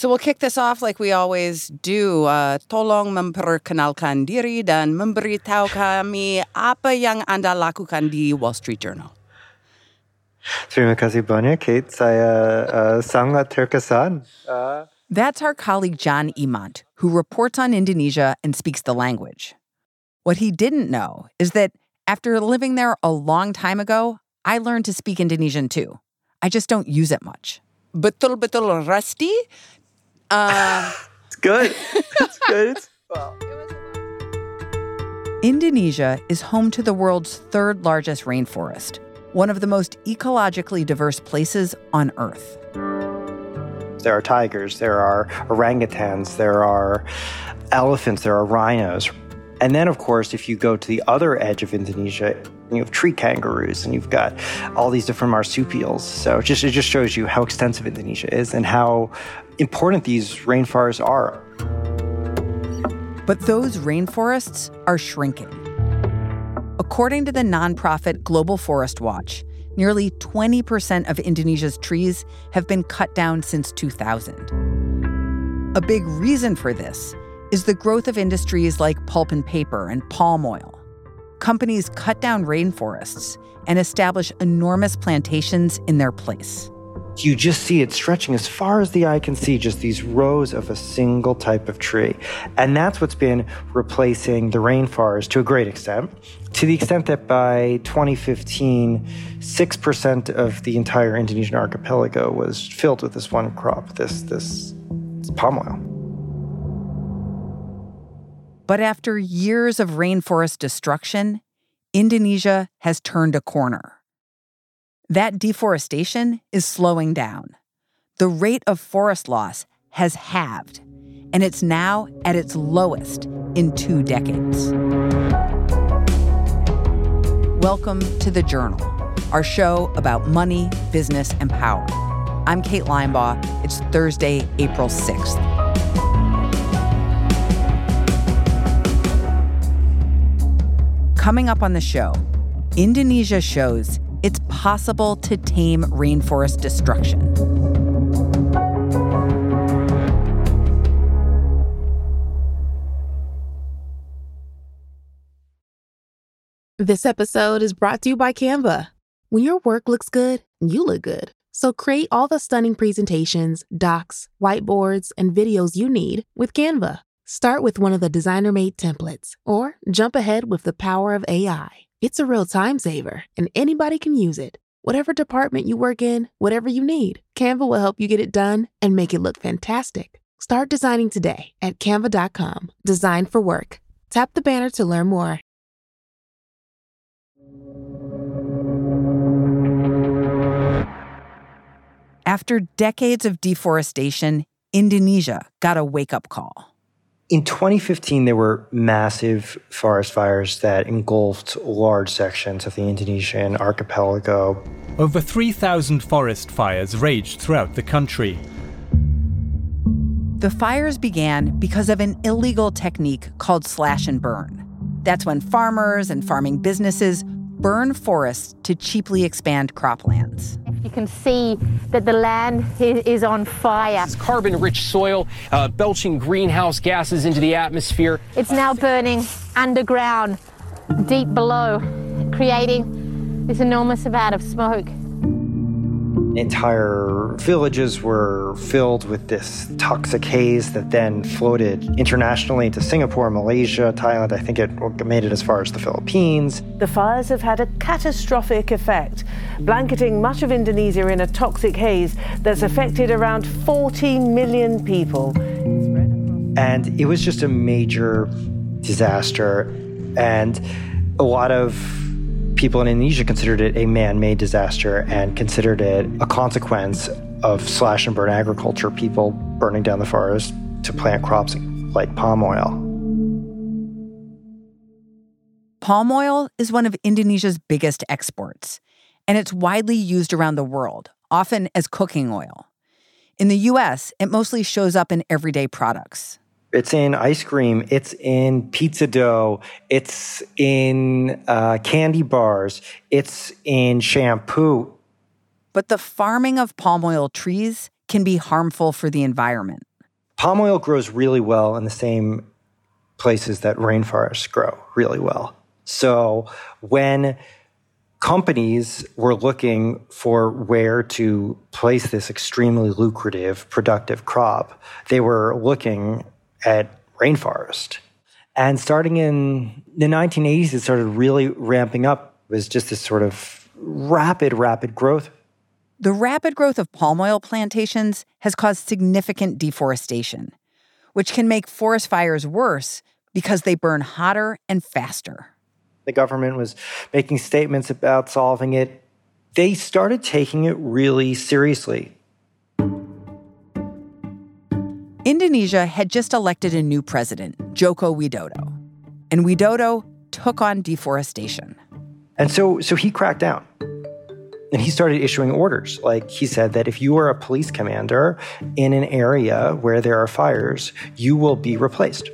So we'll kick this off like we always do. Tolong memperkenalkan diri dan memberitahu kami apa yang Anda lakukan di Wall Street Journal. Terima kasih banyak, Kate. Saya sangat terkesan. That's our colleague Jon Emont, who reports on Indonesia and speaks the language. What he didn't know is that after living there a long time ago, I learned to speak Indonesian too. I just don't use it much. Betul-betul rusty. It's good. It's good. It's, well. Indonesia is home to the world's third largest rainforest, one of the most ecologically diverse places on Earth. There are tigers, there are orangutans, there are elephants, there are rhinos. And then, of course, if you go to the other edge of Indonesia, you have tree kangaroos and you've got all these different marsupials. So it just shows you how extensive Indonesia is and how important these rainforests are. But those rainforests are shrinking. According to the nonprofit Global Forest Watch, nearly 20% of Indonesia's trees have been cut down since 2000. A big reason for this is the growth of industries like pulp and paper and palm oil. Companies cut down rainforests and establish enormous plantations in their place. You just see it stretching as far as the eye can see, just these rows of a single type of tree. And that's what's been replacing the rainforest to a great extent, to the extent that by 2015, 6% of the entire Indonesian archipelago was filled with this one crop, this palm oil. But after years of rainforest destruction, Indonesia has turned a corner. That deforestation is slowing down. The rate of forest loss has halved, and it's now at its lowest in 2 decades. Welcome to The Journal, our show about money, business, and power. I'm Kate Linebaugh. It's Thursday, April 6th. Coming up on the show, Indonesia shows it's possible to tame rainforest destruction. This episode is brought to you by Canva. When your work looks good, you look good. So create all the stunning presentations, docs, whiteboards, and videos you need with Canva. Start with one of the designer-made templates or jump ahead with the power of AI. It's a real time saver and anybody can use it. Whatever department you work in, whatever you need, Canva will help you get it done and make it look fantastic. Start designing today at canva.com. Design for work. Tap the banner to learn more. After decades of deforestation, Indonesia got a wake-up call. In 2015, there were massive forest fires that engulfed large sections of the Indonesian archipelago. Over 3,000 forest fires raged throughout the country. The fires began because of an illegal technique called slash and burn. That's when farmers and farming businesses burn forests to cheaply expand croplands. You can see that the land is on fire. It's carbon-rich soil, belching greenhouse gases into the atmosphere. It's now burning underground, deep below, creating this enormous amount of smoke. Entire villages were filled with this toxic haze that then floated internationally to Singapore, Malaysia, Thailand. I think it made it as far as the Philippines. The fires have had a catastrophic effect, blanketing much of Indonesia in a toxic haze that's affected around 40 million people. And it was just a major disaster. And a lot of people in Indonesia considered it a man-made disaster and considered it a consequence of slash and burn agriculture, people burning down the forest to plant crops like palm oil. Palm oil is one of Indonesia's biggest exports, and it's widely used around the world, often as cooking oil. In the U.S., it mostly shows up in everyday products. It's in ice cream, it's in pizza dough, it's in candy bars, it's in shampoo. But the farming of palm oil trees can be harmful for the environment. Palm oil grows really well in the same places that rainforests grow really well. So when companies were looking for where to place this extremely lucrative, productive crop, they were looking at rainforest. And starting in the 1980s, it started really ramping up. It was just this sort of rapid growth. The rapid growth of palm oil plantations has caused significant deforestation, which can make forest fires worse because they burn hotter and faster. The government was making statements about solving it. They started taking it really seriously. Indonesia had just elected a new president, Joko Widodo. And Widodo took on deforestation. And so he cracked down. And he started issuing orders. Like, he said that if you are a police commander in an area where there are fires, you will be replaced.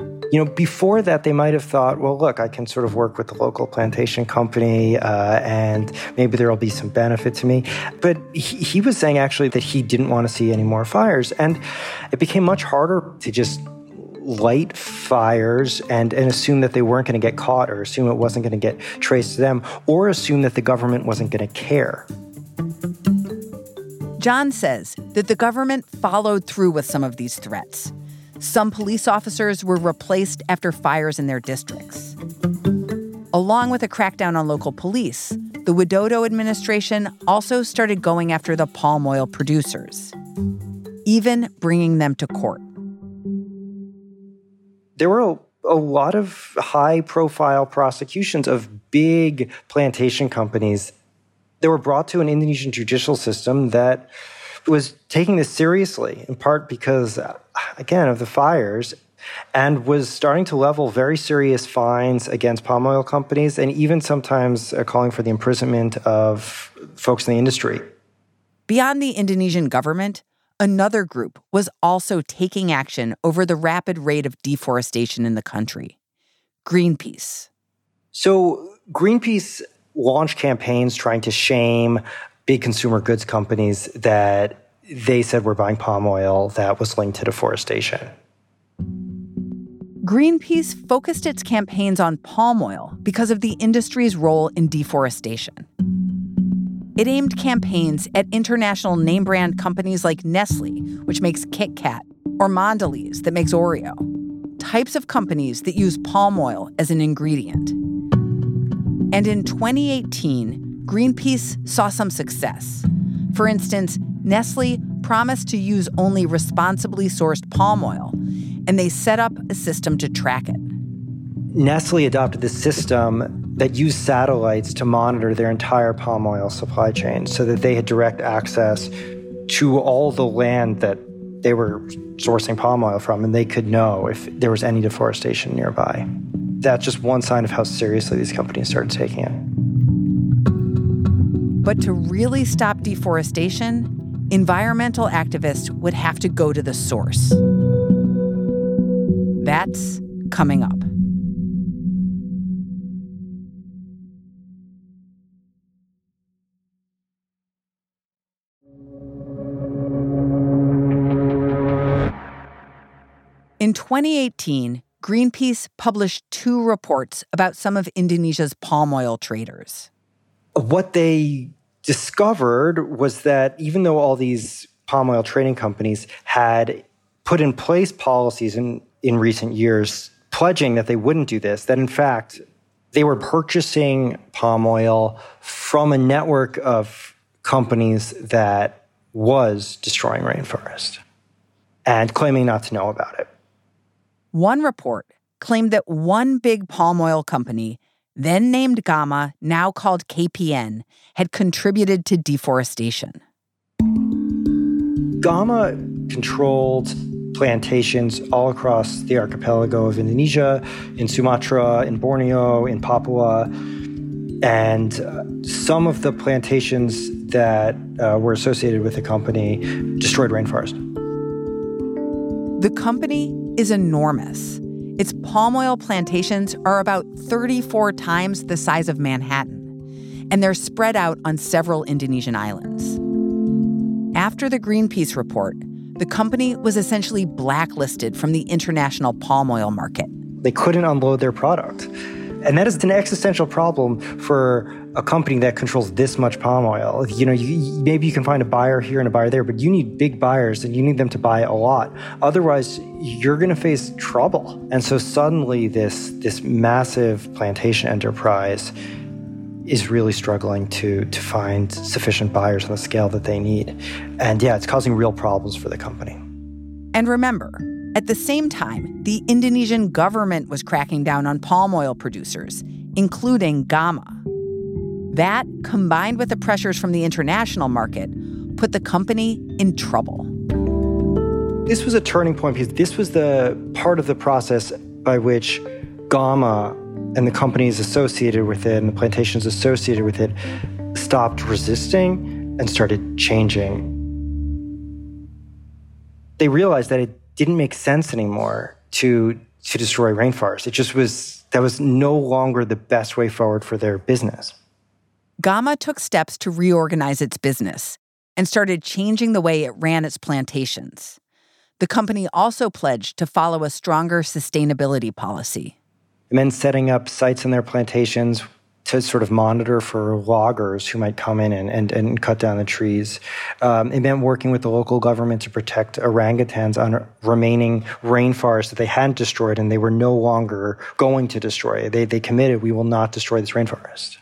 You know, before that, they might have thought, well, look, I can sort of work with the local plantation company and maybe there will be some benefit to me. But he was saying actually that he didn't want to see any more fires. And it became much harder to just light fires and assume that they weren't going to get caught or assume it wasn't going to get traced to them or assume that the government wasn't going to care. John says that the government followed through with some of these threats. Some police officers were replaced after fires in their districts. Along with a crackdown on local police, the Widodo administration also started going after the palm oil producers, even bringing them to court. There were a lot of high-profile prosecutions of big plantation companies that were brought to an Indonesian judicial system that was taking this seriously, in part because, again, of the fires, and was starting to level very serious fines against palm oil companies and even sometimes calling for the imprisonment of folks in the industry. Beyond the Indonesian government, another group was also taking action over the rapid rate of deforestation in the country, Greenpeace. So Greenpeace launched campaigns trying to shame big consumer goods companies that they said we're buying palm oil that was linked to deforestation. Greenpeace focused its campaigns on palm oil because of the industry's role in deforestation. It aimed campaigns at international name brand companies like Nestle, which makes Kit Kat, or Mondelez, that makes Oreo, types of companies that use palm oil as an ingredient. And in 2018, Greenpeace saw some success. For instance, Nestle promised to use only responsibly sourced palm oil, and they set up a system to track it. Nestle adopted this system that used satellites to monitor their entire palm oil supply chain so that they had direct access to all the land that they were sourcing palm oil from, and they could know if there was any deforestation nearby. That's just one sign of how seriously these companies started taking it. But to really stop deforestation, environmental activists would have to go to the source. That's coming up. In 2018, Greenpeace published two reports about some of Indonesia's palm oil traders. What they discovered was that even though all these palm oil trading companies had put in place policies in recent years pledging that they wouldn't do this, that in fact they were purchasing palm oil from a network of companies that was destroying rainforest and claiming not to know about it. One report claimed that one big palm oil company, then named Gama, now called KPN, had contributed to deforestation. Gama controlled plantations all across the archipelago of Indonesia, in Sumatra, in Borneo, in Papua. And some of the plantations that were associated with the company destroyed rainforest. The company is enormous. Its palm oil plantations are about 34 times the size of Manhattan, and they're spread out on several Indonesian islands. After the Greenpeace report, the company was essentially blacklisted from the international palm oil market. They couldn't unload their product. And that is an existential problem for a company that controls this much palm oil. You know, maybe you can find a buyer here and a buyer there, but you need big buyers and you need them to buy a lot. Otherwise, you're going to face trouble. And so suddenly this massive plantation enterprise is really struggling to find sufficient buyers on the scale that they need. And yeah, it's causing real problems for the company. And remember, at the same time, the Indonesian government was cracking down on palm oil producers, including Gama. That, combined with the pressures from the international market, put the company in trouble. This was a turning point because this was the part of the process by which Gama and the companies associated with it and the plantations associated with it stopped resisting and started changing. They realized that it didn't make sense anymore to destroy rainforests. It just was, that was no longer the best way forward for their business. Gama took steps to reorganize its business and started changing the way it ran its plantations. The company also pledged to follow a stronger sustainability policy. And then setting up sites in their plantations to sort of monitor for loggers who might come in and cut down the trees. It meant working with the local government to protect orangutans on remaining rainforests that they hadn't destroyed and they were no longer going to destroy. They committed, we will not destroy this rainforest.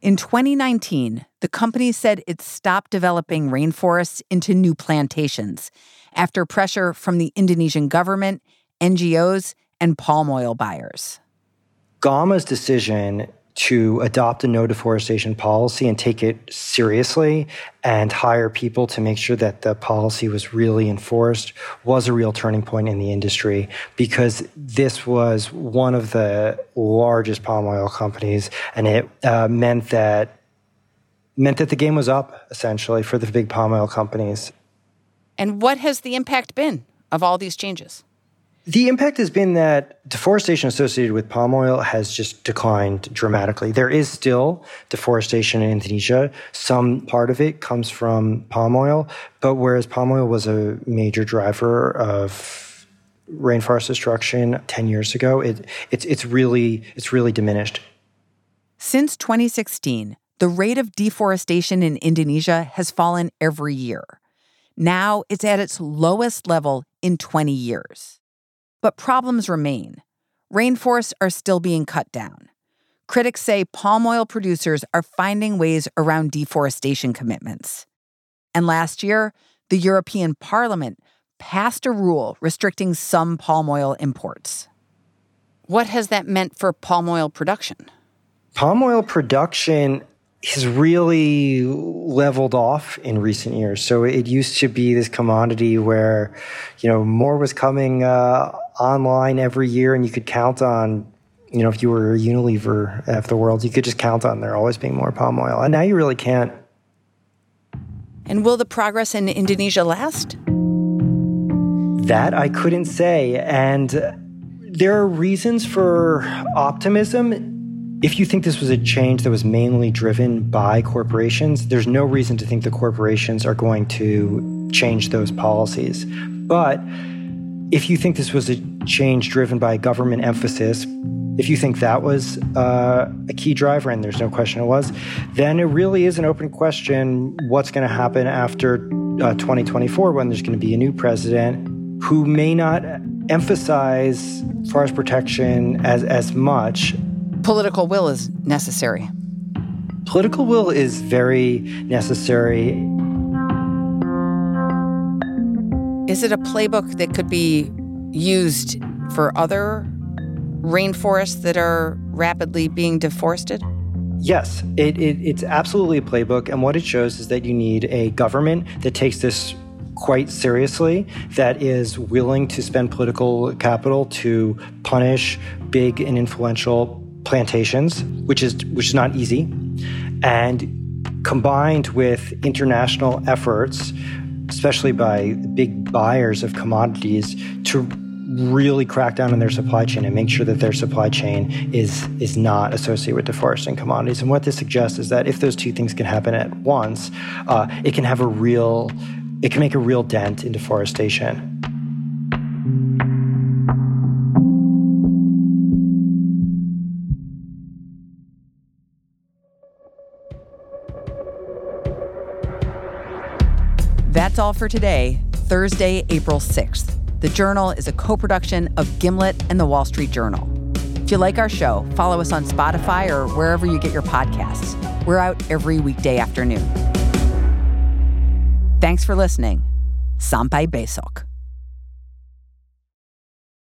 In 2019, the company said it stopped developing rainforests into new plantations after pressure from the Indonesian government, NGOs, and palm oil buyers. Gama's decision to adopt a no deforestation policy and take it seriously and hire people to make sure that the policy was really enforced was a real turning point in the industry because this was one of the largest palm oil companies and it meant that the game was up essentially for the big palm oil companies. And what has the impact been of all these changes? The impact has been that deforestation associated with palm oil has just declined dramatically. There is still deforestation in Indonesia. Some part of it comes from palm oil, but whereas palm oil was a major driver of rainforest destruction 10 years ago, it's really diminished. Since 2016, the rate of deforestation in Indonesia has fallen every year. Now it's at its lowest level in 20 years. But problems remain. Rainforests are still being cut down. Critics say palm oil producers are finding ways around deforestation commitments. And last year, the European Parliament passed a rule restricting some palm oil imports. What has that meant for palm oil production? Palm oil production has really leveled off in recent years. So it used to be this commodity where, you know, more was coming online every year and you could count on, you know, if you were a Unilever of the world, you could just count on there always being more palm oil. And now you really can't. And will the progress in Indonesia last? That I couldn't say. And there are reasons for optimism. If you think this was a change that was mainly driven by corporations, there's no reason to think the corporations are going to change those policies. But if you think this was a change driven by government emphasis, if you think that was a key driver, and there's no question it was, then it really is an open question what's going to happen after 2024 when there's going to be a new president who may not emphasize forest protection as much. Political will is necessary. Political will is very necessary. Is it a playbook that could be used for other rainforests that are rapidly being deforested? Yes, it's absolutely a playbook. And what it shows is that you need a government that takes this quite seriously, that is willing to spend political capital to punish big and influential plantations, which is not easy, and combined with international efforts, especially by the big buyers of commodities, to really crack down on their supply chain and make sure that their supply chain is not associated with deforesting commodities. And what this suggests is that if those two things can happen at once, it can have a real it can make a real dent in deforestation. That's all for today, Thursday, April 6th. The Journal is a co-production of Gimlet and The Wall Street Journal. If you like our show, follow us on Spotify or wherever you get your podcasts. We're out every weekday afternoon. Thanks for listening. Sampai besok.